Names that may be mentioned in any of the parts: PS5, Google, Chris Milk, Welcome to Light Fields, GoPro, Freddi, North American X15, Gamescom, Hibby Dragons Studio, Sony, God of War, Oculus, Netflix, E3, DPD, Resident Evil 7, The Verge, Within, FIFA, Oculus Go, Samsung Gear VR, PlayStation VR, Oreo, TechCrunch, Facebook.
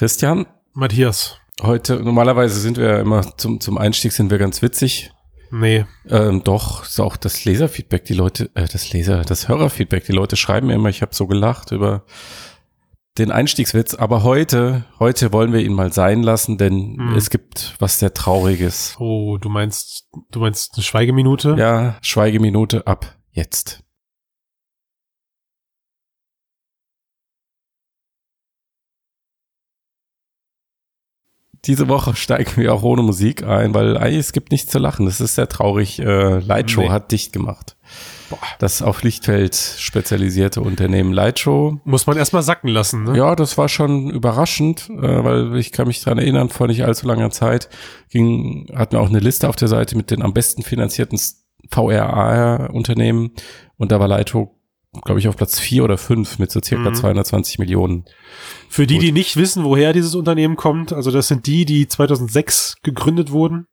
Christian. Matthias. Heute, normalerweise sind wir ja immer, zum Einstieg sind wir ganz witzig. Nee. Doch, ist auch das Leserfeedback, die Leute, das Hörerfeedback, die Leute schreiben mir immer, ich habe so gelacht über den Einstiegswitz, aber heute wollen wir ihn mal sein lassen, denn es gibt was sehr Trauriges. Oh, du meinst eine Schweigeminute? Ja, Schweigeminute ab jetzt. Diese Woche steigen wir auch ohne Musik ein, weil eigentlich es gibt nichts zu lachen. Das ist sehr traurig. Lytro hat dicht gemacht. Boah. Das auf Lichtfeld spezialisierte Unternehmen Lytro. Muss man erstmal sacken lassen, ne? Ja, das war schon überraschend, weil ich kann mich dran erinnern, vor nicht allzu langer Zeit hatten wir auch eine Liste auf der Seite mit den am besten finanzierten VR-Unternehmen und da war Lytro, glaube ich, auf Platz 4 oder 5 mit so circa 220 Millionen. Für die, die nicht wissen, woher dieses Unternehmen kommt, also das sind die 2006 gegründet wurden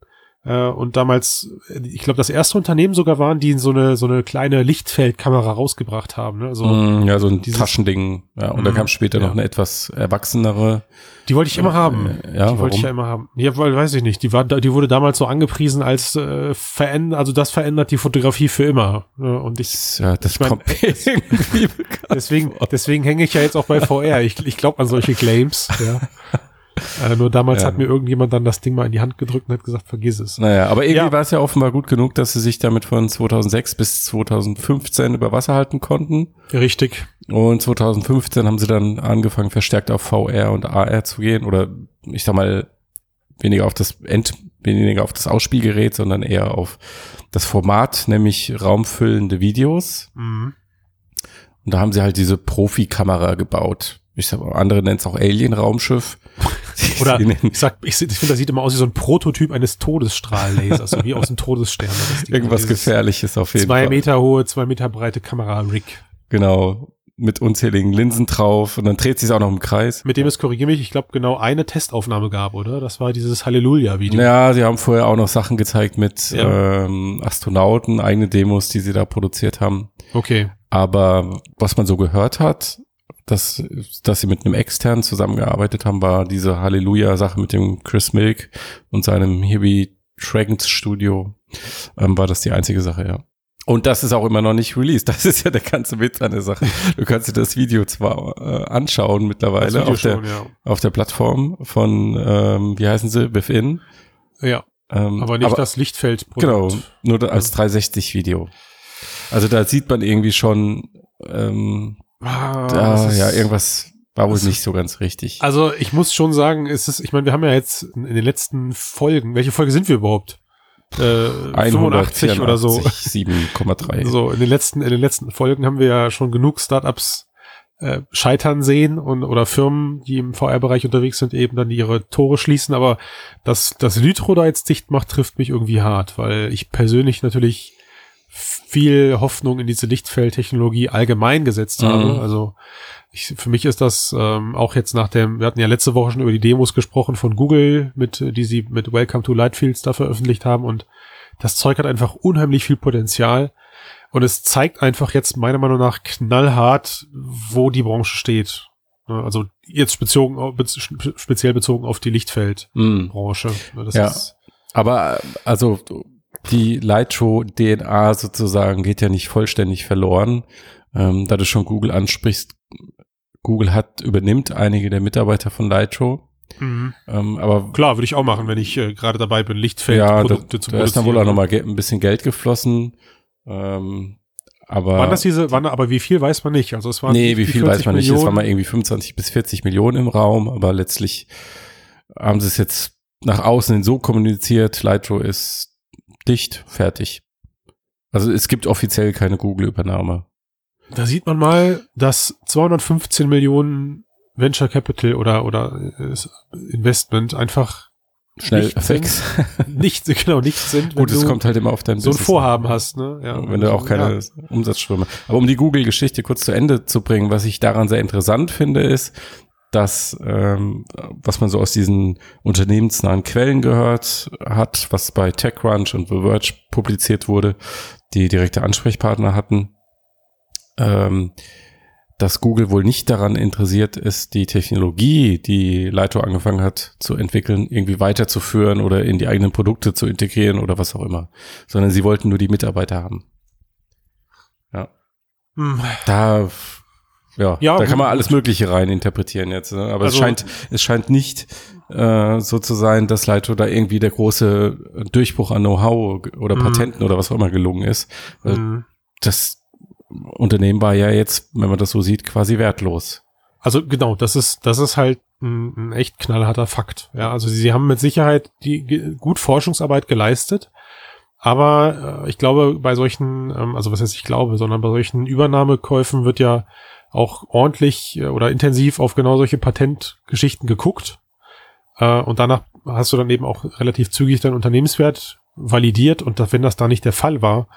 und damals, ich glaube, das erste Unternehmen sogar waren, die so eine kleine Lichtfeldkamera rausgebracht haben. Ne? Also ja, so ein Taschending. Ja, und da kam später noch eine etwas erwachsenere. Die wollte ich immer haben. Ja, die wollte ich ja immer haben. Ja, weil, weiß ich nicht. Die wurde damals so angepriesen als das verändert die Fotografie für immer. Ne? Und deswegen hänge ich ja jetzt auch bei VR. Ich glaube an solche Claims. Ja. Nur damals hat mir irgendjemand dann das Ding mal in die Hand gedrückt und hat gesagt, vergiss es. Naja, aber irgendwie war es ja offenbar gut genug, dass sie sich damit von 2006 bis 2015 über Wasser halten konnten. Richtig. Und 2015 haben sie dann angefangen, verstärkt auf VR und AR zu gehen oder ich sag mal, weniger auf das Ausspielgerät, sondern eher auf das Format, nämlich raumfüllende Videos. Mhm. Und da haben sie halt diese Profikamera gebaut. Ich sag mal, andere nennen es auch Alien-Raumschiff. Oder ich finde, das sieht immer aus wie so ein Prototyp eines Todesstrahllasers, so wie aus dem Todesstern. Irgendwas Gefährliches auf jeden Fall. 2 Meter hohe, 2 Meter breite Kamera-Rig. Genau, mit unzähligen Linsen drauf und dann dreht sie es auch noch im Kreis. Mit dem es, korrigiere mich, ich glaube genau eine Testaufnahme gab, oder? Das war dieses Halleluja-Video. Ja, sie haben vorher auch noch Sachen gezeigt mit Astronauten, eigene Demos, die sie da produziert haben. Okay. Aber was man so gehört hat, dass sie mit einem externen zusammengearbeitet haben, war diese Halleluja-Sache mit dem Chris Milk und seinem Hibby Dragons Studio, war das die einzige Sache, ja. Und das ist auch immer noch nicht released. Das ist ja der ganze Witz an der Sache. Du kannst dir das Video zwar anschauen mittlerweile auf der Plattform von, wie heißen sie, Within. Ja, aber nicht das Lichtfeldprodukt. Genau, nur als 360-Video. Also da sieht man irgendwie schon, irgendwas war wohl nicht so ganz richtig. Also ich muss schon sagen, ich meine, wir haben ja jetzt in den letzten Folgen, welche Folge sind wir überhaupt? 85 oder so. 7,3. So, in den letzten Folgen haben wir ja schon genug Startups scheitern sehen oder Firmen, die im VR-Bereich unterwegs sind, eben dann ihre Tore schließen, aber dass Lytro da jetzt dicht macht, trifft mich irgendwie hart, weil ich persönlich natürlich viel Hoffnung in diese Lichtfeldtechnologie allgemein gesetzt habe. Also für mich ist das auch jetzt wir hatten ja letzte Woche schon über die Demos gesprochen von Google, die sie mit Welcome to Light Fields da veröffentlicht haben und das Zeug hat einfach unheimlich viel Potenzial und es zeigt einfach jetzt meiner Meinung nach knallhart, wo die Branche steht. Also jetzt speziell bezogen auf die Lichtfeldbranche. Die Lytro-DNA sozusagen geht ja nicht vollständig verloren. Da du schon Google ansprichst, Google übernimmt einige der Mitarbeiter von Lytro. Mhm. Aber klar, würde ich auch machen, wenn ich gerade dabei bin, Lichtfeldprodukte zu produzieren. Da ist dann wohl auch nochmal ein bisschen Geld geflossen. Aber wie viel weiß man nicht. Also es waren wie viel weiß man nicht. Es waren mal irgendwie 25 bis 40 Millionen im Raum, aber letztlich haben sie es jetzt nach außen so kommuniziert, Lytro ist dicht, fertig. Also es gibt offiziell keine Google-Übernahme. Da sieht man mal, dass 215 Millionen Venture Capital oder Investment einfach schnell nichts sind. Gut, es kommt halt immer auf dein Business. So ein Vorhaben hast, ne? Ja, wenn du auch keine Umsatzströme. Aber um die Google-Geschichte kurz zu Ende zu bringen, was ich daran sehr interessant finde, ist, dass, was man so aus diesen unternehmensnahen Quellen gehört hat, was bei TechCrunch und The Verge publiziert wurde, die direkte Ansprechpartner hatten, dass Google wohl nicht daran interessiert ist, die Technologie, die Lytro angefangen hat zu entwickeln, irgendwie weiterzuführen oder in die eigenen Produkte zu integrieren oder was auch immer, sondern sie wollten nur die Mitarbeiter haben. Ja. Da kann man alles Mögliche rein interpretieren jetzt, ne? Aber also, es scheint nicht so zu sein, dass Lytro da irgendwie der große Durchbruch an Know-how oder Patenten oder was auch immer gelungen ist. Das Unternehmen war ja jetzt, wenn man das so sieht, quasi wertlos. Also genau, das ist halt ein echt knallharter Fakt. Ja, also sie haben mit Sicherheit gut Forschungsarbeit geleistet, aber ich glaube, bei solchen, bei solchen Übernahmekäufen wird ja auch ordentlich oder intensiv auf genau solche Patentgeschichten geguckt. Und danach hast du dann eben auch relativ zügig deinen Unternehmenswert validiert, und wenn das da nicht der Fall war,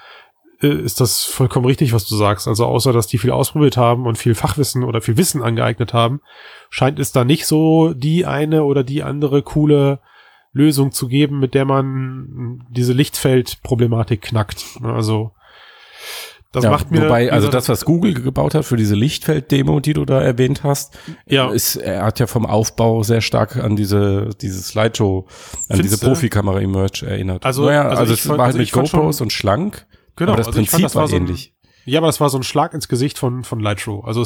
ist das vollkommen richtig, was du sagst. Also außer, dass die viel ausprobiert haben und viel Fachwissen oder viel Wissen angeeignet haben, scheint es da nicht so die eine oder die andere coole Lösung zu geben, mit der man diese Lichtfeldproblematik knackt. Also das macht mir... Wobei, also das, was Google gebaut hat für diese Lichtfeld-Demo, die du da erwähnt hast, er hat ja vom Aufbau sehr stark an dieses Lytro, diese Profikamera-Emerge erinnert. Es war mit GoPros und schlank. Genau, aber das Prinzip war ähnlich. Aber das war so ein Schlag ins Gesicht von Lytro. Also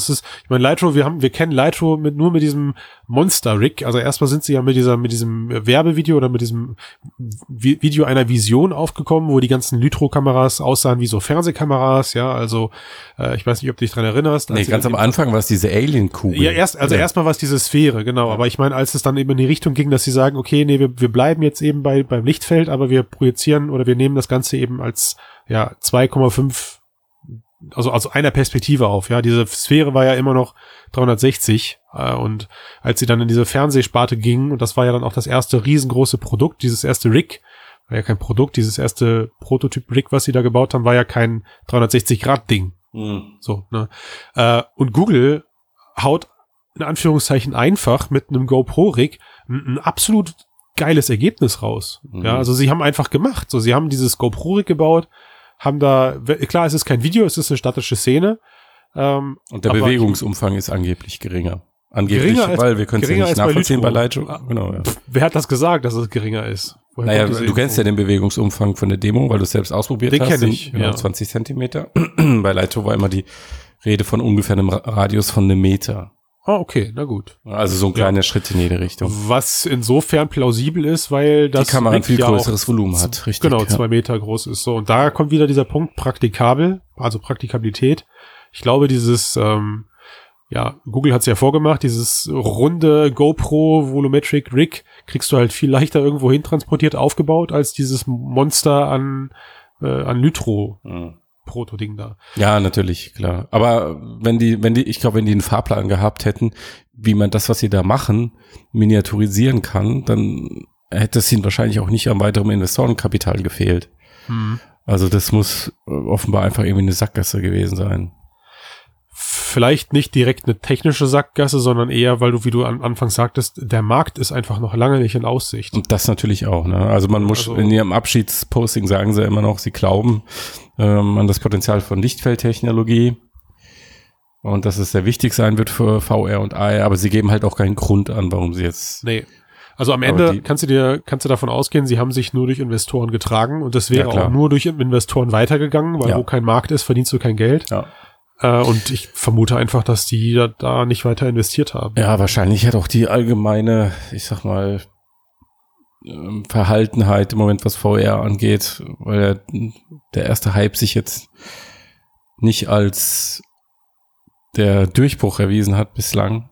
Lytro, wir kennen Lytro nur mit diesem Monster-Rig. Also erstmal sind sie ja mit diesem Werbevideo oder mit diesem Video einer Vision aufgekommen, wo die ganzen Lytro-Kameras aussahen wie so Fernsehkameras. Ja, also ich weiß nicht, ob du dich dran erinnerst. Nee, ganz am Anfang war es diese Alien-Kugel. Ja, erstmal war es diese Sphäre, genau. Ja. Aber ich meine, als es dann eben in die Richtung ging, dass sie sagen, okay, nee, wir bleiben jetzt eben beim Lichtfeld, aber wir projizieren oder wir nehmen das Ganze eben als 2,5 also aus einer Perspektive auf, ja. Diese Sphäre war ja immer noch 360 und als sie dann in diese Fernsehsparte gingen, und das war ja dann auch das erste riesengroße Produkt, dieses erste Rig, war ja kein Produkt, dieses erste Prototyp-Rig, was sie da gebaut haben, war ja kein 360-Grad-Ding. Mhm. So, ne. Und Google haut in Anführungszeichen einfach mit einem GoPro-Rig ein absolut geiles Ergebnis raus. Mhm. Ja, also sie haben einfach gemacht, sie haben dieses GoPro-Rig gebaut, haben da, klar, es ist kein Video, es ist eine statische Szene. Und der Bewegungsumfang ist angeblich geringer. Weil wir können es ja nicht nachvollziehen bei Lytro. Genau, ja. Wer hat das gesagt, dass es geringer ist? Du kennst ja den Bewegungsumfang von der Demo, weil du es selbst ausprobiert hast. Den kenne ich. Genau, 20 Zentimeter. Bei Lytro war immer die Rede von ungefähr einem Radius von 1 Meter. Ah, okay, na gut. Also so ein kleiner Schritt in jede Richtung. Was insofern plausibel ist, weil das die Kamera ein viel größeres Volumen hat, richtig? Genau, 2 Meter groß ist so. Und da kommt wieder dieser Punkt praktikabel, also Praktikabilität. Ich glaube, dieses, Google hat es ja vorgemacht, dieses runde GoPro Volumetric Rig kriegst du halt viel leichter irgendwo hin transportiert, aufgebaut, als dieses Monster an Lytro. Mhm. Proto-Ding da. Ja, natürlich, klar. Aber wenn die einen Fahrplan gehabt hätten, wie man das, was sie da machen, miniaturisieren kann, dann hätte es ihnen wahrscheinlich auch nicht am weiteren Investorenkapital gefehlt. Mhm. Also das muss offenbar einfach irgendwie eine Sackgasse gewesen sein. Vielleicht nicht direkt eine technische Sackgasse, sondern eher, weil du, wie du am Anfang sagtest, der Markt ist einfach noch lange nicht in Aussicht. Und das natürlich auch, ne? Also man muss in ihrem Abschiedsposting sagen sie immer noch, sie glauben an das Potenzial von Lichtfeldtechnologie und dass es sehr wichtig sein wird für VR und AR, aber sie geben halt auch keinen Grund an, warum sie jetzt... Nee. Also am Ende kannst du davon ausgehen, sie haben sich nur durch Investoren getragen, und das wäre auch nur durch Investoren weitergegangen, weil wo kein Markt ist, verdienst du kein Geld. Ja. Und ich vermute einfach, dass die da nicht weiter investiert haben. Ja, wahrscheinlich hat auch die allgemeine, ich sag mal, Verhaltenheit im Moment, was VR angeht, weil der erste Hype sich jetzt nicht als der Durchbruch erwiesen hat bislang,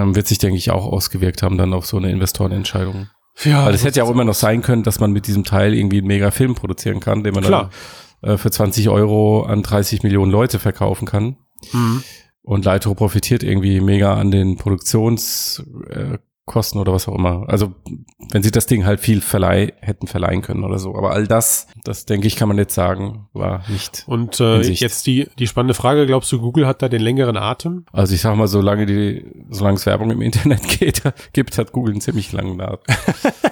wird sich, denke ich, auch ausgewirkt haben dann auf so eine Investorenentscheidung. Ja, weil es hätte ja auch immer noch sein können, dass man mit diesem Teil irgendwie einen mega Film produzieren kann, den man dann für 20 Euro an 30 Millionen Leute verkaufen kann. Mhm. Und Lytro profitiert irgendwie mega an den Produktions- kosten oder was auch immer. Also wenn sie das Ding halt viel hätten verleihen können oder so. Aber all das denke ich, kann man jetzt sagen, war nicht und jetzt die spannende Frage, glaubst du, Google hat da den längeren Atem? Also ich sag mal, solange es Werbung im Internet gibt, hat Google einen ziemlich langen Atem.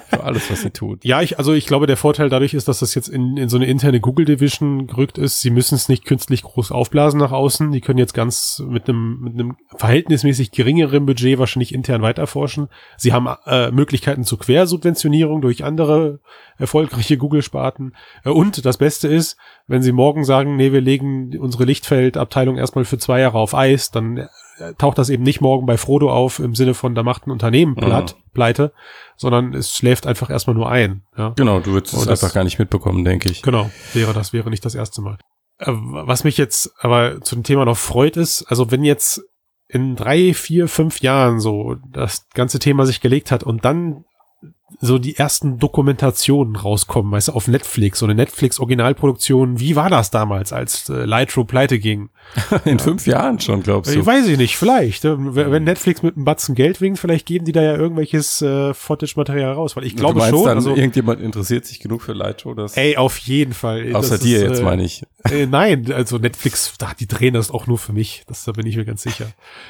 Für alles, was sie tut. Ja, ich glaube, der Vorteil dadurch ist, dass das jetzt in so eine interne Google-Division gerückt ist. Sie müssen es nicht künstlich groß aufblasen nach außen. Die können jetzt ganz mit einem verhältnismäßig geringeren Budget wahrscheinlich intern weiterforschen. Sie haben Möglichkeiten zur Quersubventionierung durch andere erfolgreiche Google-Sparten. Und das Beste ist, wenn sie morgen sagen, nee, wir legen unsere Lichtfeldabteilung erstmal für 2 Jahre auf Eis, dann taucht das eben nicht morgen bei Frodo auf im Sinne von, da macht ein Unternehmen pleite, sondern es schläft einfach erstmal nur ein. Ja? Genau, du würdest es einfach gar nicht mitbekommen, denke ich. Genau, wäre nicht das erste Mal. Was mich jetzt aber zu dem Thema noch freut ist, also wenn jetzt in 3, 4, 5 Jahren so das ganze Thema sich gelegt hat und dann so die ersten Dokumentationen rauskommen, weißt du, auf Netflix, so eine Netflix-Originalproduktion. Wie war das damals, als Lytro pleite ging? In 5 Jahren schon, glaubst du? Weiß ich nicht, vielleicht. Wenn Netflix mit einem Batzen Geld winkt, vielleicht geben die da ja irgendwelches Footage-Material raus, weil ich glaube schon. Du meinst dann, also, irgendjemand interessiert sich genug für Lytro? Ey, auf jeden Fall. Außer dir jetzt, meine ich. Nein, also Netflix, die drehen das auch nur für mich. Da bin ich mir ganz sicher.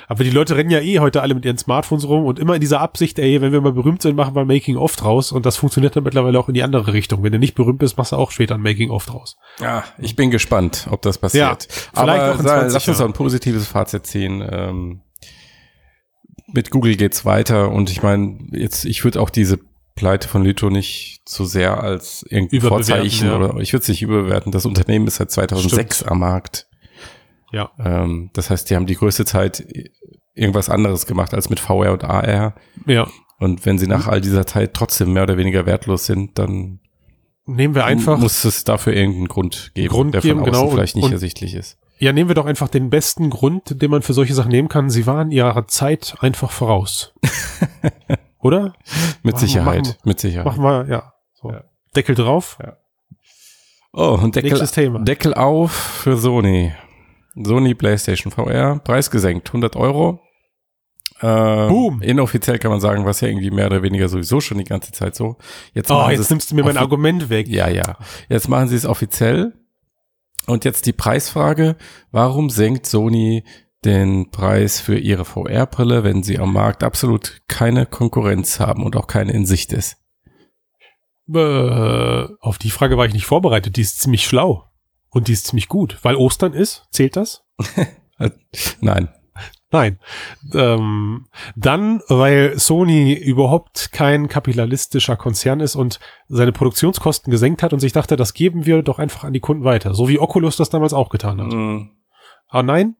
Aber die Leute rennen ja heute alle mit ihren Smartphones rum und immer in dieser Absicht, ey, wenn wir mal berühmt sind, machen wir Making-of raus, und das funktioniert dann mittlerweile auch in die andere Richtung. Wenn du nicht berühmt bist, machst du auch später ein Making-of draus. Ja, ich bin gespannt, ob das passiert. Ja, aber lass uns doch ein positives Fazit ziehen. Mit Google geht's weiter, und ich meine, ich würde auch diese Pleite von Lytro nicht so sehr als irgendwie vorzeichen, oder ich würde es nicht überbewerten. Das Unternehmen ist seit 2006 am Markt. Ja. Das heißt, die haben die größte Zeit irgendwas anderes gemacht als mit VR und AR. Ja. Und wenn sie nach all dieser Zeit trotzdem mehr oder weniger wertlos sind, dann nehmen wir einfach, muss es dafür irgendeinen Grund geben, der von außen vielleicht nicht ersichtlich ist. Ja, nehmen wir doch einfach den besten Grund, den man für solche Sachen nehmen kann. Sie waren ihrer Zeit einfach voraus. Oder? Mit Sicherheit. Machen wir, ja. So. Ja. Deckel drauf. Ja. Oh, und Deckel auf für Sony. Sony PlayStation VR. Preis gesenkt, 100 €. Boom. Inoffiziell kann man sagen, was ja irgendwie mehr oder weniger sowieso schon die ganze Zeit so. Jetzt nimmst du mir mein Argument weg. Ja. Jetzt machen sie es offiziell. Und jetzt die Preisfrage. Warum senkt Sony den Preis für ihre VR-Brille, wenn sie am Markt absolut keine Konkurrenz haben und auch keine in Sicht ist? Auf die Frage war ich nicht vorbereitet. Die ist ziemlich schlau. Und die ist ziemlich gut. Weil Ostern ist. Zählt das? Nein. Nein. Dann, weil Sony überhaupt kein kapitalistischer Konzern ist und seine Produktionskosten gesenkt hat und sich dachte, das geben wir doch einfach an die Kunden weiter. So wie Oculus das damals auch getan hat. Aber nein?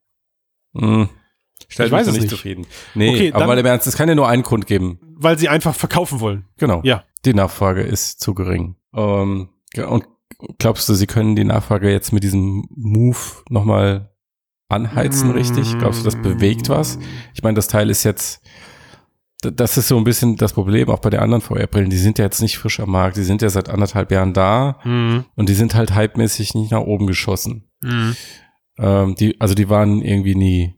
Ich weiß es nicht. Zufrieden. Nee, okay, aber im Ernst, es kann ja nur einen Grund geben. Weil sie einfach verkaufen wollen. Genau. Ja. Die Nachfrage ist zu gering. Und glaubst du, sie können die Nachfrage jetzt mit diesem Move nochmal anheizen, richtig? Glaubst du, das bewegt was? Ich meine, das Teil ist jetzt, das ist so ein bisschen das Problem, auch bei den anderen VR-Brillen, die sind ja jetzt nicht frisch am Markt, die sind ja seit anderthalb Jahren da und die sind halt hypemäßig nicht nach oben geschossen. Die waren irgendwie nie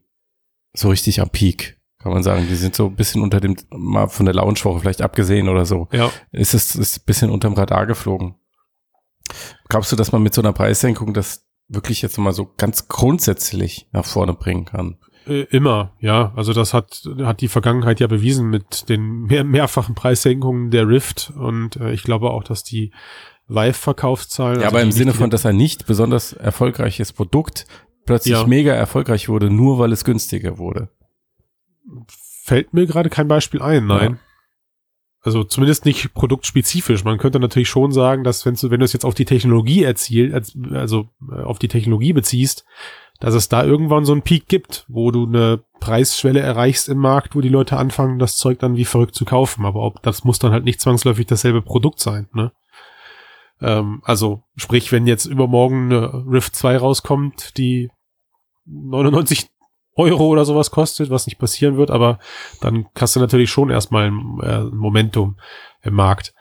so richtig am Peak, kann man sagen. Die sind so ein bisschen unter dem, mal von der Launchwoche vielleicht abgesehen oder so. Ja. Ist ein bisschen unterm Radar geflogen. Glaubst du, dass man mit so einer Preissenkung das wirklich jetzt mal so ganz grundsätzlich nach vorne bringen kann? Immer, ja. Also das hat die Vergangenheit ja bewiesen mit den mehrfachen Preissenkungen der Rift, und ich glaube auch, dass die Vive-Verkaufszahlen... Ja, also aber im Sinne von, dass ein nicht besonders erfolgreiches Produkt plötzlich mega erfolgreich wurde, nur weil es günstiger wurde. Fällt mir gerade kein Beispiel ein, nein. Ja. Also zumindest nicht produktspezifisch. Man könnte natürlich schon sagen, dass wenn du es jetzt auf die Technologie auf die Technologie beziehst, dass es da irgendwann so einen Peak gibt, wo du eine Preisschwelle erreichst im Markt, wo die Leute anfangen, das Zeug dann wie verrückt zu kaufen. Aber das muss dann halt nicht zwangsläufig dasselbe Produkt sein, ne? Also sprich, wenn jetzt übermorgen eine Rift 2 rauskommt, die 99 € oder sowas kostet, was nicht passieren wird, aber dann hast du natürlich schon erstmal ein Momentum im Markt.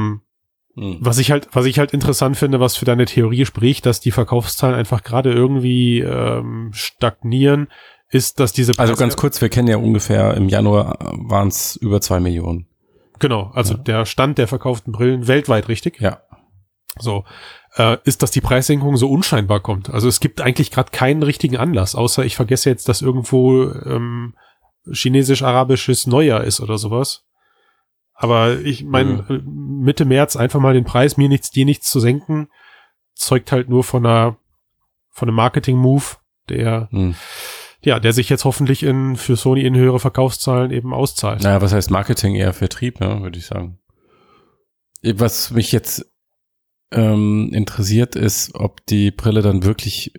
Was ich halt interessant finde, was für deine Theorie spricht, dass die Verkaufszahlen einfach gerade irgendwie stagnieren, ist, dass diese Preise... Also ganz kurz, wir kennen ja ungefähr, im Januar waren es über 2 Millionen. Genau, also der Stand der verkauften Brillen weltweit, richtig? Ja. So, ist, dass die Preissenkung so unscheinbar kommt. Also es gibt eigentlich gerade keinen richtigen Anlass, außer ich vergesse jetzt, dass irgendwo chinesisch-arabisches Neujahr ist oder sowas. Aber ich meine, Mitte März einfach mal den Preis, mir nichts, dir nichts zu senken, zeugt halt nur von einem Marketing-Move, der ja, der sich jetzt hoffentlich für Sony in höhere Verkaufszahlen eben auszahlt. Naja, was heißt Marketing? Eher Vertrieb, ne, würde ich sagen. Was mich jetzt interessiert ist, ob die Brille dann wirklich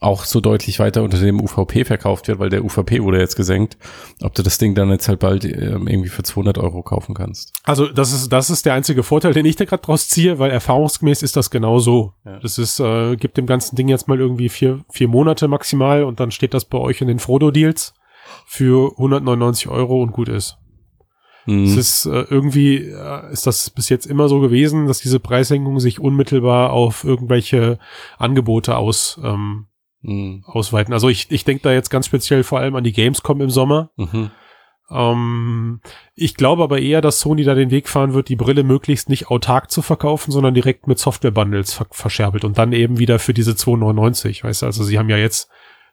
auch so deutlich weiter unter dem UVP verkauft wird, weil der UVP wurde jetzt gesenkt, ob du das Ding dann jetzt halt bald irgendwie für 200 Euro kaufen kannst. Also das ist der einzige Vorteil, den ich da gerade draus ziehe, weil erfahrungsgemäß ist das genau so. Ja. Das ist, gibt dem ganzen Ding jetzt mal irgendwie vier Monate maximal und dann steht das bei euch in den Frodo-Deals für 199 Euro und gut ist. Mhm. Es ist ist das bis jetzt immer so gewesen, dass diese Preissenkung sich unmittelbar auf irgendwelche Angebote ausweiten. Also ich denke da jetzt ganz speziell vor allem an die Gamescom im Sommer. Mhm. Ich glaube aber eher, dass Sony da den Weg fahren wird, die Brille möglichst nicht autark zu verkaufen, sondern direkt mit Software-Bundles verscherbelt und dann eben wieder für diese 2,99. Weißt du, also sie haben ja jetzt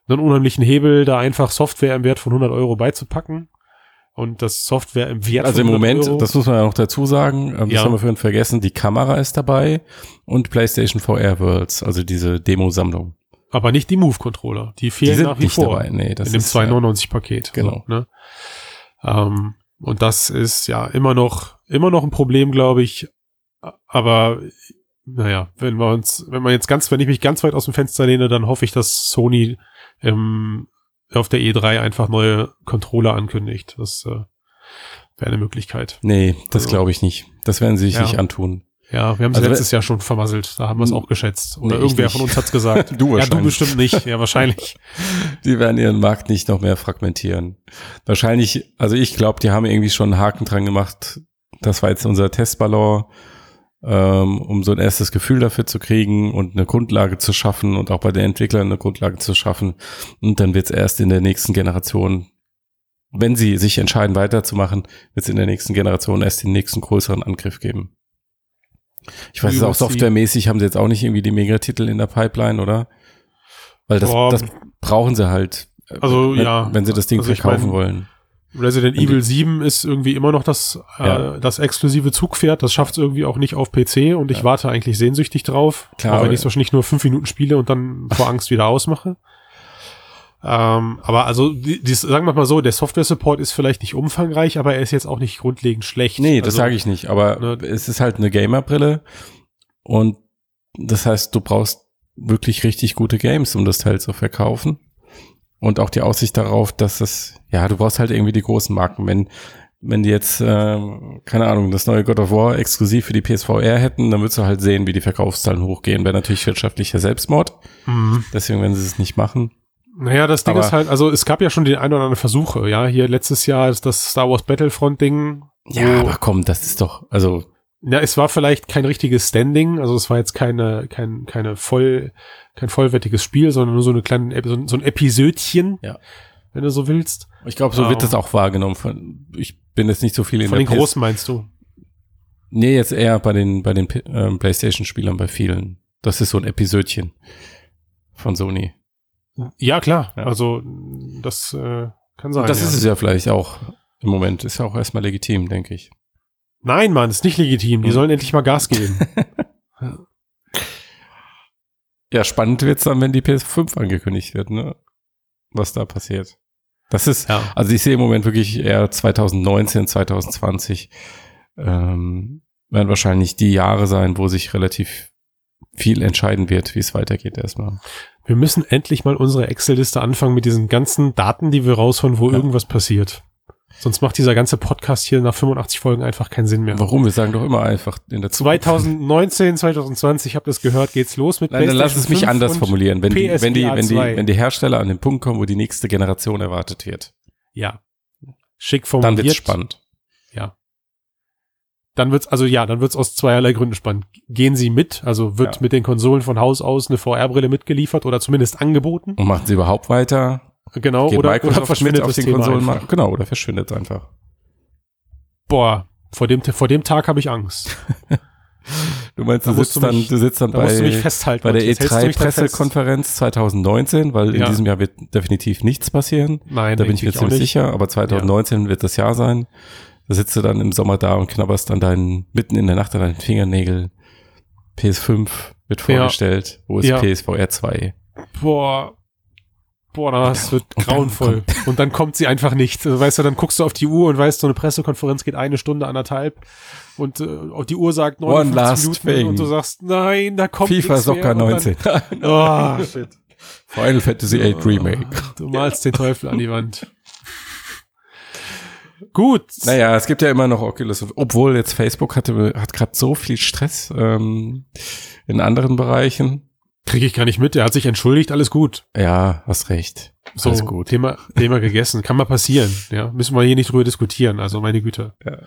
einen unheimlichen Hebel, da einfach Software im Wert von 100 Euro beizupacken. Und das Software im Wert. Also im Moment, Euro. Das muss man ja noch dazu sagen, das haben wir vorhin vergessen, die Kamera ist dabei und PlayStation VR Worlds, also diese Demo-Sammlung. Aber nicht die Move-Controller, die fehlen nach wie vor. Dabei. Nee, das in ist, dem 2,99-Paket. Genau. So, ne? Und das ist ja immer noch ein Problem, glaube ich. Aber naja, wenn ich mich ganz weit aus dem Fenster lehne, dann hoffe ich, dass Sony auf der E3 einfach neue Controller ankündigt. Das wäre eine Möglichkeit. Nee, das glaube ich nicht. Das werden sie sich nicht antun. Ja, wir haben es letztes Jahr schon vermasselt. Da haben wir es auch geschätzt. Oder irgendwer von uns hat es gesagt. Du wahrscheinlich. Ja, du bestimmt nicht. Ja, wahrscheinlich. Die werden ihren Markt nicht noch mehr fragmentieren. Wahrscheinlich, also ich glaube, die haben irgendwie schon einen Haken dran gemacht. Das war jetzt unser Testballon, um so ein erstes Gefühl dafür zu kriegen und eine Grundlage zu schaffen und auch bei den Entwicklern eine Grundlage zu schaffen. Und dann wird es erst in der nächsten Generation, wenn sie sich entscheiden weiterzumachen, wird es in der nächsten Generation erst den nächsten größeren Angriff geben. Ich weiß es auch, softwaremäßig haben sie jetzt auch nicht irgendwie die Megatitel in der Pipeline, oder? Weil das brauchen sie halt, also, wenn sie das Ding verkaufen wollen. Resident Evil 7 ist irgendwie immer noch das exklusive Zugpferd. Das schafft es irgendwie auch nicht auf PC und ich warte eigentlich sehnsüchtig drauf. Klar, auch wenn ich es wahrscheinlich nur 5 Minuten spiele und dann vor Angst wieder ausmache. Aber also, sagen wir mal so, der Software-Support ist vielleicht nicht umfangreich, aber er ist jetzt auch nicht grundlegend schlecht. Nee, das sage ich nicht, aber es ist halt eine Gamer-Brille und das heißt, du brauchst wirklich richtig gute Games, um das Teil zu verkaufen. Und auch die Aussicht darauf, dass du brauchst halt irgendwie die großen Marken. Wenn die jetzt, keine Ahnung, das neue God of War exklusiv für die PSVR hätten, dann würdest du halt sehen, wie die Verkaufszahlen hochgehen. Wäre natürlich wirtschaftlicher Selbstmord. Mhm. Deswegen werden sie es nicht machen. Naja, das Ding ist halt, also es gab ja schon den einen oder anderen Versuche, ja. Hier letztes Jahr ist das Star Wars Battlefront-Ding. Ja, aber komm, das ist doch, also. Ja, es war vielleicht kein richtiges Standing, also es war jetzt kein vollwertiges Spiel, sondern nur so eine kleine, so ein Episödchen, wenn du so willst. Ich glaube, so wird das auch wahrgenommen. Ich bin jetzt nicht so viel in der Presse. Von den Großen meinst du? Nee, jetzt eher bei den PlayStation-Spielern, bei vielen. Das ist so ein Episödchen von Sony. Ja, klar. Ja. Also das kann sein. Das ist es ja vielleicht auch im Moment. Ist ja auch erstmal legitim, denke ich. Nein, Mann, ist nicht legitim. Die sollen endlich mal Gas geben. Ja, spannend wird's dann, wenn die PS5 angekündigt wird, ne? Was da passiert. Das ist, also ich sehe im Moment wirklich eher 2019, 2020 werden wahrscheinlich die Jahre sein, wo sich relativ viel entscheiden wird, wie es weitergeht erstmal. Wir müssen endlich mal unsere Excel-Liste anfangen mit diesen ganzen Daten, die wir rausholen, wo irgendwas passiert. Sonst macht dieser ganze Podcast hier nach 85 Folgen einfach keinen Sinn mehr. Warum? Wir sagen doch immer einfach in der Zukunft. 2019, 2020, ich habe das gehört, geht's los mit PlayStation 5. Dann lass es mich anders formulieren. Wenn die Hersteller an den Punkt kommen, wo die nächste Generation erwartet wird. Ja. Schick formuliert. Dann wird's spannend. Ja. Dann wird's aus zweierlei Gründen spannend. Gehen sie mit, also wird mit den Konsolen von Haus aus eine VR-Brille mitgeliefert oder zumindest angeboten. Und machen sie überhaupt weiter? Genau, geht oder verschwindet auf das den Konsolen einfach. Genau, oder verschwindet einfach. Boah, vor dem Tag habe ich Angst. Du meinst, du sitzt dann bei der E3-Pressekonferenz 2019, weil in diesem Jahr wird definitiv nichts passieren. Nein, da bin ich mir ziemlich sicher, aber 2019 wird das Jahr sein. Da sitzt du dann im Sommer da und knabberst dann mitten in der Nacht an deinen Fingernägeln. PS5 wird vorgestellt, wo ist PSVR 2? Boah, das wird grauenvoll. Und dann kommt sie einfach nicht. Also, weißt du, dann guckst du auf die Uhr und weißt, so eine Pressekonferenz geht 1 Stunde, 1,5 und die Uhr sagt 59 Minuten thing. Und du sagst, nein, da kommt FIFA Soccer 19. Dann, oh, shit. Final Fantasy 8 Remake. Du malst den Teufel an die Wand. Gut. Naja, es gibt ja immer noch Oculus, obwohl jetzt Facebook hat gerade so viel Stress in anderen Bereichen. Kriege ich gar nicht mit, er hat sich entschuldigt, alles gut. Ja, hast recht. So, alles gut. Thema gegessen, kann mal passieren, ja. Müssen wir hier nicht drüber diskutieren, also meine Güte. Ja.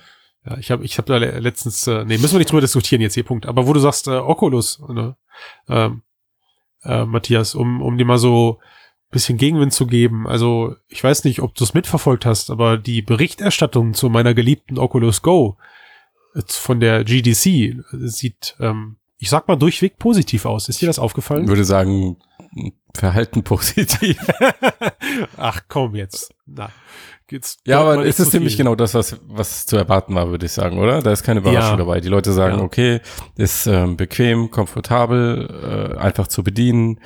Ja, ich hab da letztens, müssen wir nicht drüber diskutieren jetzt, hier, Punkt. Aber wo du sagst, Oculus, ne? Matthias, um dir mal so ein bisschen Gegenwind zu geben, also ich weiß nicht, ob du es mitverfolgt hast, aber die Berichterstattung zu meiner geliebten Oculus Go von der GDC sieht, ich sag mal, durchweg positiv aus. Ist dir das aufgefallen? Ich würde sagen, Verhalten positiv. Ach komm, jetzt. Na, geht's. Ja, aber ist es ziemlich genau das, was zu erwarten war, würde ich sagen, oder? Da ist keine Überraschung dabei. Die Leute sagen, okay, ist bequem, komfortabel, einfach zu bedienen,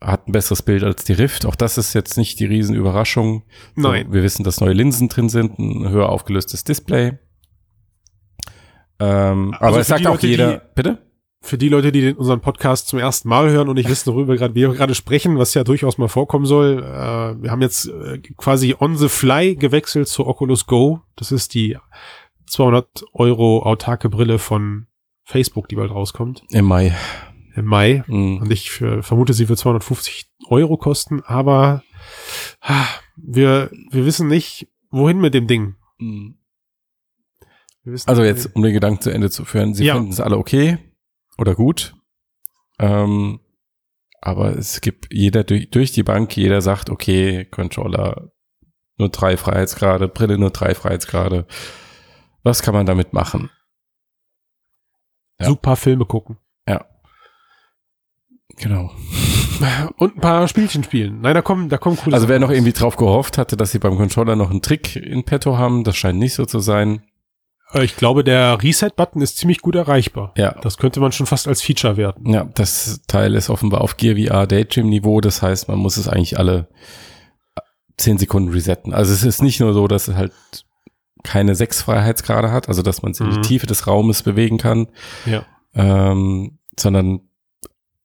hat ein besseres Bild als die Rift. Auch das ist jetzt nicht die Riesenüberraschung. Nein. So, wir wissen, dass neue Linsen drin sind, ein höher aufgelöstes Display. Also aber es sagt auch jeder, bitte? Für die Leute, die unseren Podcast zum ersten Mal hören und nicht wissen, worüber wir gerade sprechen, was ja durchaus mal vorkommen soll, wir haben jetzt quasi on the fly gewechselt zu Oculus Go. Das ist die 200 € autarke Brille von Facebook, die bald rauskommt. Im Mai. Mhm. Und ich vermute, sie wird 250 € kosten, aber wir wissen nicht, wohin mit dem Ding. Mhm. Also jetzt, um den Gedanken zu Ende zu führen, sie finden es alle okay. Oder gut, aber es gibt durch die Bank, jeder sagt, okay, Controller nur 3 Freiheitsgrade, Brille nur 3 Freiheitsgrade. Was kann man damit machen? Ja. Super Filme gucken. Ja. Genau. Und ein paar Spielchen spielen. Nein, da kommen coole Sachen. Also wer noch irgendwie drauf gehofft hatte, dass sie beim Controller noch einen Trick in petto haben, das scheint nicht so zu sein. Ich glaube, der Reset-Button ist ziemlich gut erreichbar. Ja. Das könnte man schon fast als Feature werten. Ja, das Teil ist offenbar auf Gear VR Daydream-Niveau. Das heißt, man muss es eigentlich alle 10 Sekunden resetten. Also es ist nicht nur so, dass es halt keine 6 Freiheitsgrade hat, also dass man es in die Tiefe des Raumes bewegen kann, sondern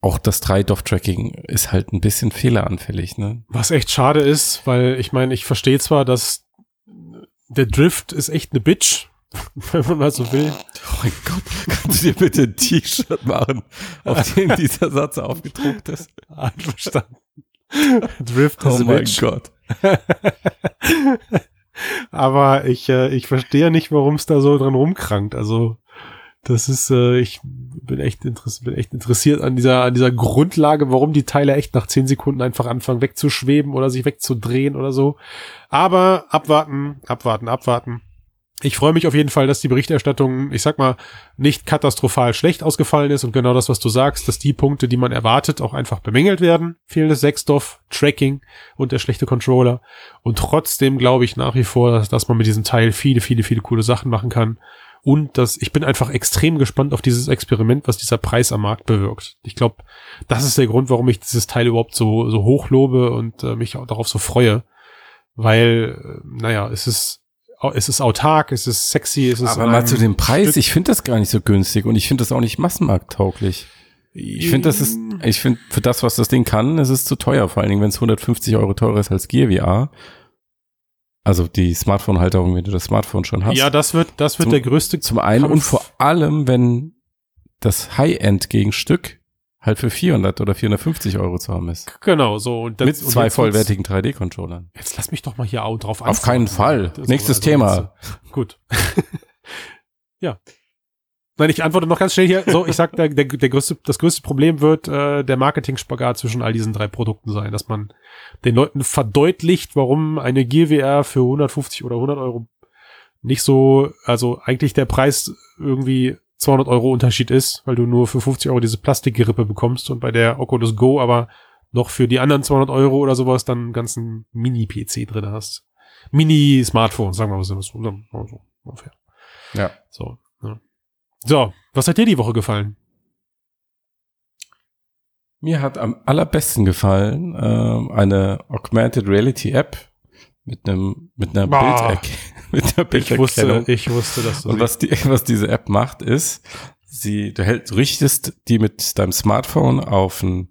auch das 3-Dof-Tracking ist halt ein bisschen fehleranfällig. Ne? Was echt schade ist, weil ich meine, ich verstehe zwar, dass der Drift ist echt eine Bitch, wenn man mal so will. Oh mein Gott, kannst du dir bitte ein T-Shirt machen, auf dem dieser Satz aufgedruckt ist? Einverstanden. Drift is a bitch. Oh mein Gott. Aber ich verstehe nicht, warum es da so dran rumkrankt. Also das ist, ich bin echt interessiert an dieser Grundlage, warum die Teile echt nach 10 Sekunden einfach anfangen wegzuschweben oder sich wegzudrehen oder so. Aber abwarten. Ich freue mich auf jeden Fall, dass die Berichterstattung, ich sag mal, nicht katastrophal schlecht ausgefallen ist und genau das, was du sagst, dass die Punkte, die man erwartet, auch einfach bemängelt werden. Fehlendes 6-Dof-Tracking und der schlechte Controller. Und trotzdem glaube ich nach wie vor, dass man mit diesem Teil viele, viele, viele coole Sachen machen kann. Und ich bin einfach extrem gespannt auf dieses Experiment, was dieser Preis am Markt bewirkt. Ich glaube, das ist der Grund, warum ich dieses Teil überhaupt so hoch lobe und mich auch darauf so freue. Weil, es ist autark, es ist sexy, es ist... Aber mal zu dem Preis, ich finde das gar nicht so günstig und ich finde das auch nicht massenmarkttauglich. Ich finde, für das, was das Ding kann, ist es zu teuer, vor allen Dingen, wenn es 150 € teurer ist als Gear VR. Also die Smartphone-Halterung, wenn du das Smartphone schon hast. Ja, das wird der größte... Zum einen und vor allem, wenn das High-End-Gegenstück halt für 400 oder 450 € zu haben ist. Genau, so. Und das, mit 2 vollwertigen 3D-Controllern. Jetzt lass mich doch mal hier auch drauf anfangen. Auf keinen Fall. Nächstes Thema. Gut. Ja. Nein, ich antworte noch ganz schnell hier. So, ich sag, das größte Problem wird der Marketing-Spagat zwischen all diesen drei Produkten sein, dass man den Leuten verdeutlicht, warum eine Gear VR für 150 oder 100 Euro nicht so, also eigentlich der Preis irgendwie 200 Euro Unterschied ist, weil du nur für 50 Euro diese Plastikgerippe bekommst und bei der Oculus Go aber noch für die anderen 200 Euro oder sowas dann einen ganzen Mini-PC drin hast. Mini-Smartphone, sagen wir mal so. So ungefähr. Ja. So. Ja. So, was hat dir die Woche gefallen? Mir hat am allerbesten gefallen eine Augmented Reality App mit einer Bilderkennung. Ich wusste, dass du. Und was diese App macht, ist, du richtest die mit deinem Smartphone auf ein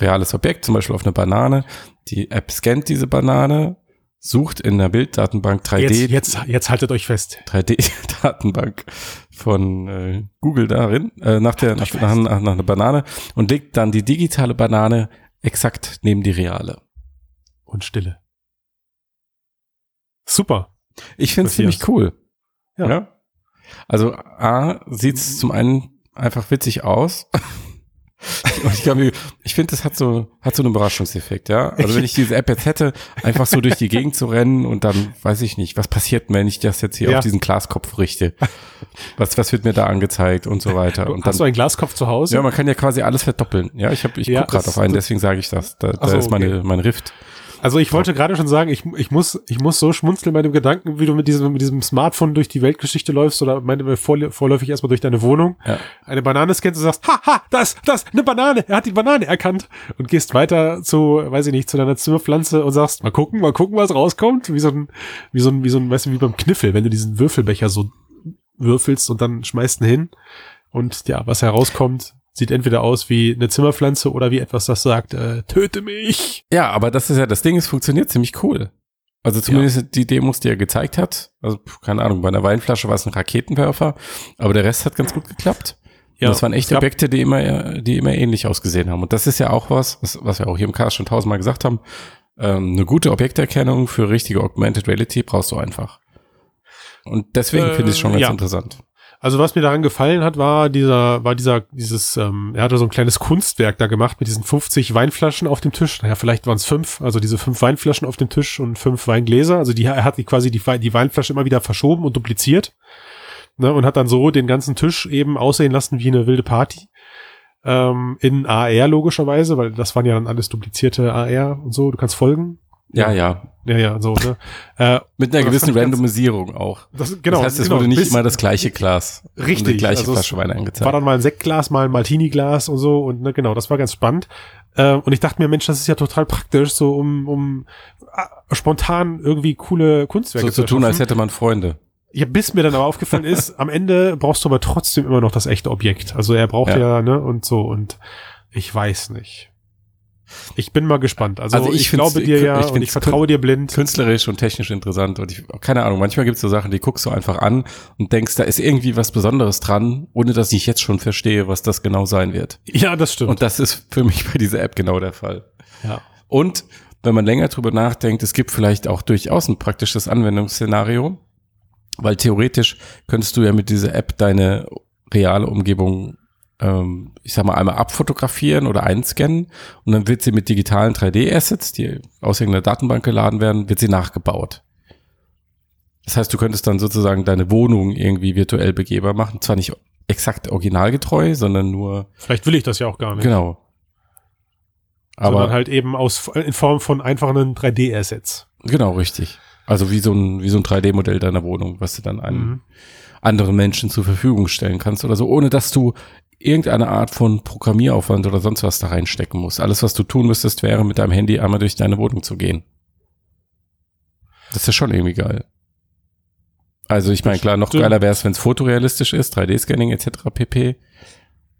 reales Objekt, zum Beispiel auf eine Banane. Die App scannt diese Banane, sucht in der Bilddatenbank 3D. Jetzt haltet euch fest. 3D-Datenbank von Google darin, nach einer Banane und legt dann die digitale Banane exakt neben die reale. Und Stille. Super. Ich finde es ziemlich cool. Ja. Ja? Also A, sieht es zum einen einfach witzig aus. Ich finde, das hat so einen Überraschungseffekt, ja. Also wenn ich diese App jetzt hätte, einfach so durch die Gegend zu rennen und dann weiß ich nicht, was passiert, wenn ich das jetzt hier auf diesen Glaskopf richte? Was wird mir da angezeigt und so weiter? Und hast du einen Glaskopf zu Hause? Ja, man kann ja quasi alles verdoppeln. Ja, ich gucke gerade auf einen, deswegen sage ich das. Da ist mein Rift. Also ich wollte gerade schon sagen, ich muss so schmunzeln bei dem Gedanken, wie du mit diesem Smartphone durch die Weltgeschichte läufst oder vorläufig erstmal durch deine Wohnung, eine Banane scannst und sagst, haha, das, eine Banane, er hat die Banane erkannt und gehst weiter zu deiner Zimmerpflanze und sagst, mal gucken, was rauskommt, wie so ein, weißt du, wie beim Kniffel, wenn du diesen Würfelbecher so würfelst und dann schmeißt ihn hin und ja, was herauskommt, sieht entweder aus wie eine Zimmerpflanze oder wie etwas, das sagt, töte mich. Ja, aber das ist ja das Ding, es funktioniert ziemlich cool. Also zumindest die Demos, die er gezeigt hat. Also, keine Ahnung, bei einer Weinflasche war es ein Raketenwerfer, aber der Rest hat ganz gut geklappt. Ja, und das waren echte Objekte, die immer ähnlich ausgesehen haben. Und das ist ja auch was wir auch hier im Cast schon tausendmal gesagt haben, eine gute Objekterkennung für richtige Augmented Reality brauchst du einfach. Und deswegen finde ich es schon ganz interessant. Also was mir daran gefallen hat, war dieses, er hatte so ein kleines Kunstwerk da gemacht mit diesen 50 Weinflaschen auf dem Tisch. Naja, vielleicht waren es 5, also diese 5 Weinflaschen auf dem Tisch und 5 Weingläser. Also er hat quasi die Weinflasche immer wieder verschoben und dupliziert, ne, und hat dann so den ganzen Tisch eben aussehen lassen wie eine wilde Party. In AR logischerweise, weil das waren ja dann alles duplizierte AR und so, du kannst folgen. Ja, so, ne? Mit einer gewissen Randomisierung auch. Das heißt, es wurde nicht immer das gleiche Glas. Richtig. Die gleiche Flasche Wein angezeigt. War dann mal ein Sektglas, mal ein Martini-Glas und so und, ne, genau, das war ganz spannend. Und ich dachte mir, Mensch, das ist ja total praktisch, so um spontan irgendwie coole Kunstwerke zu tun, als hätte man Freunde. Ja, bis mir dann aber aufgefallen ist, am Ende brauchst du aber trotzdem immer noch das echte Objekt. Also er braucht ne, und so und ich weiß nicht. Ich bin mal gespannt. Also ich glaube dir ja und ich vertraue dir blind. Künstlerisch und technisch interessant und keine Ahnung, manchmal gibt es so Sachen, die guckst du einfach an und denkst, da ist irgendwie was Besonderes dran, ohne dass ich jetzt schon verstehe, was das genau sein wird. Ja, das stimmt. Und das ist für mich bei dieser App genau der Fall. Ja. Und wenn man länger drüber nachdenkt, es gibt vielleicht auch durchaus ein praktisches Anwendungsszenario, weil theoretisch könntest du ja mit dieser App deine reale Umgebung einmal abfotografieren oder einscannen und dann wird sie mit digitalen 3D-Assets, die aus irgendeiner Datenbank geladen werden, wird sie nachgebaut. Das heißt, du könntest dann sozusagen deine Wohnung irgendwie virtuell begehbar machen, zwar nicht exakt originalgetreu, sondern nur... Vielleicht will ich das ja auch gar nicht. Genau. Aber sondern halt eben in Form von einfachen 3D-Assets. Genau, richtig. Also wie so ein 3D-Modell deiner Wohnung, was du dann einem anderen Menschen zur Verfügung stellen kannst oder so, ohne dass du irgendeine Art von Programmieraufwand oder sonst was da reinstecken muss. Alles, was du tun müsstest, wäre, mit deinem Handy einmal durch deine Wohnung zu gehen. Das ist ja schon irgendwie geil. Also ich meine, klar, noch geiler wäre es, wenn es fotorealistisch ist, 3D-Scanning etc. pp.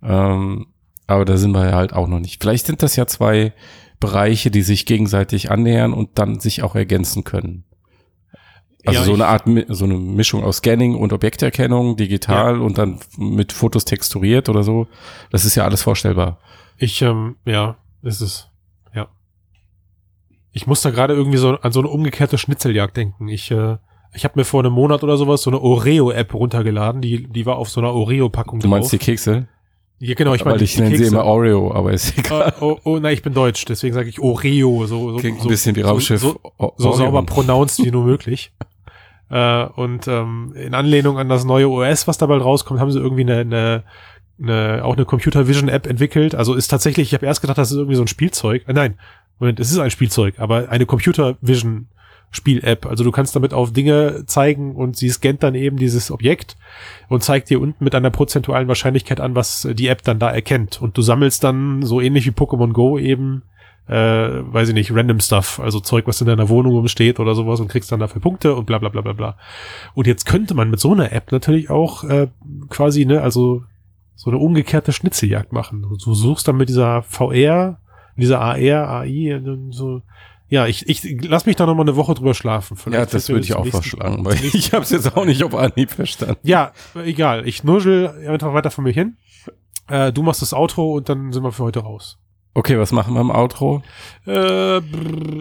Aber da sind wir ja halt auch noch nicht. Vielleicht sind das ja zwei Bereiche, die sich gegenseitig annähern und dann sich auch ergänzen können. Also ja, so eine Art, so eine Mischung aus Scanning und Objekterkennung, digital und dann mit Fotos texturiert oder so. Das ist ja alles vorstellbar. Ich muss da gerade irgendwie so an so eine umgekehrte Schnitzeljagd denken. Ich Ich habe mir vor einem Monat oder sowas so eine Oreo-App runtergeladen, die war auf so einer Oreo-Packung drauf. Du meinst die Kekse? Ja, genau, ich meine die Kekse. Weil ich nenne sie immer Oreo, aber ist egal. Oh, nein, ich bin deutsch, deswegen sage ich Oreo. So, klingt ein bisschen wie Raumschiff. So sauber pronounced wie nur möglich. Und in Anlehnung an das neue OS, was da bald rauskommt, haben sie irgendwie eine Computer Vision App entwickelt. Also ist tatsächlich, ich habe erst gedacht, das ist irgendwie so ein Spielzeug. Nein, Moment, es ist ein Spielzeug, aber eine Computer Vision Spiel-App. Also du kannst damit auf Dinge zeigen und sie scannt dann eben dieses Objekt und zeigt dir unten mit einer prozentualen Wahrscheinlichkeit an, was die App dann da erkennt. Und du sammelst dann so ähnlich wie Pokémon Go eben, weiß ich nicht, random Stuff, also Zeug, was in deiner Wohnung rumsteht oder sowas und kriegst dann dafür Punkte und bla bla bla bla bla. Und jetzt könnte man mit so einer App natürlich auch quasi, ne, also so eine umgekehrte Schnitzeljagd machen. Du suchst dann mit dieser VR, dieser AR, AI und so. Ja, ich lass mich da noch mal eine Woche drüber schlafen. Vielleicht ja, das würde ich auch vorschlagen, weil ich hab's jetzt auch nicht auf Anhieb verstanden. Ja, egal. Ich nuschel einfach weiter von mir hin. Du machst das Outro und dann sind wir für heute raus. Okay, was machen wir im Outro?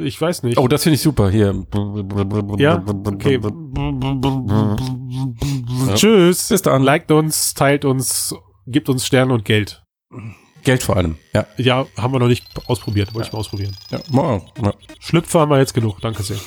Ich weiß nicht. Oh, das finde ich super. Hier. Ja? Okay. Ja. Tschüss. Bis dann. Liked uns, teilt uns, gibt uns Sterne und Geld. Geld vor allem, ja. Ja, haben wir noch nicht ausprobiert. Wollte ich mal ausprobieren. Ja. Schlüpfer haben wir jetzt genug. Danke sehr.